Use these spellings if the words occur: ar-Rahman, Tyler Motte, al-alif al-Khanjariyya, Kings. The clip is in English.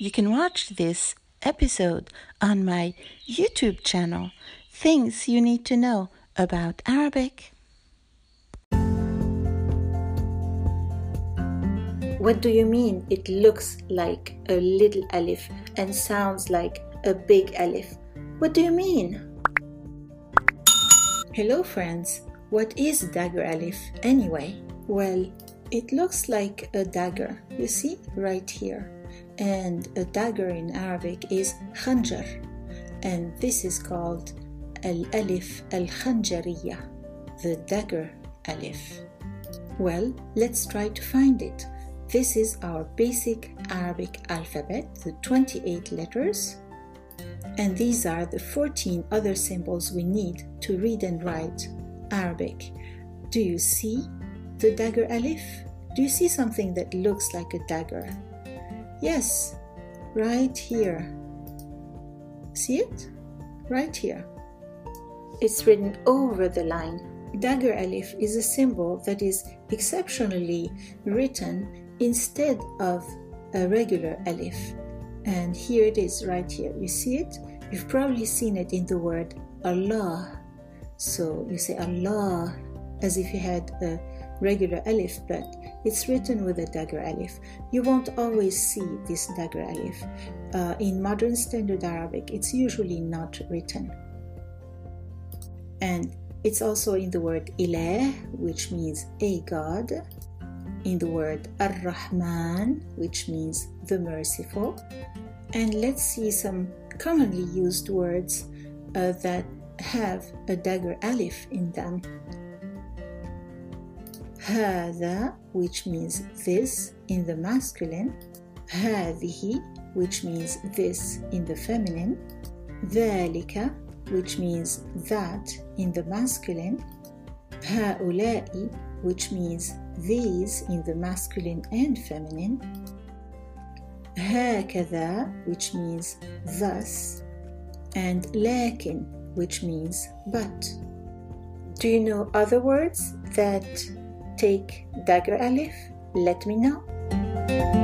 You can watch this episode on my YouTube channel, Things You Need to Know About Arabic. What do you mean it looks like a little alif and sounds like a big alif? What do you mean? Hello friends, what is dagger alif anyway? Well, it looks like a dagger, you see, right here. And a dagger in Arabic is khanjar, and this is called al-alif al-Khanjariyya, the dagger alif. Well, let's try to find it. This is our basic Arabic alphabet, the 28 letters, and these are the 14 other symbols we need to read and write Arabic. Do you see the dagger alif? Do you see something that looks like a dagger? Yes, right here. See it? Right here. It's written over the line. Dagger alif is a symbol that is exceptionally written instead of a regular alif, and here it is right here. You see it? You've probably seen it in the word Allah. So you say Allah as if you had a regular alif, but it's written with a dagger alif. You won't always see this dagger alif. In modern standard Arabic, it's usually not written. And it's also in the word ilah, which means a god, in the word ar-Rahman, which means the merciful. And let's see some commonly used words that have a dagger alif in them. Hada, which means this in the masculine. Hadihi, which means this in the feminine. Dhalika, which means that in the masculine. Haulai, which means these in the masculine and feminine. Hakadha, which means thus. And lakin, which means but. Do you know other words that take dagger alif? Let me know.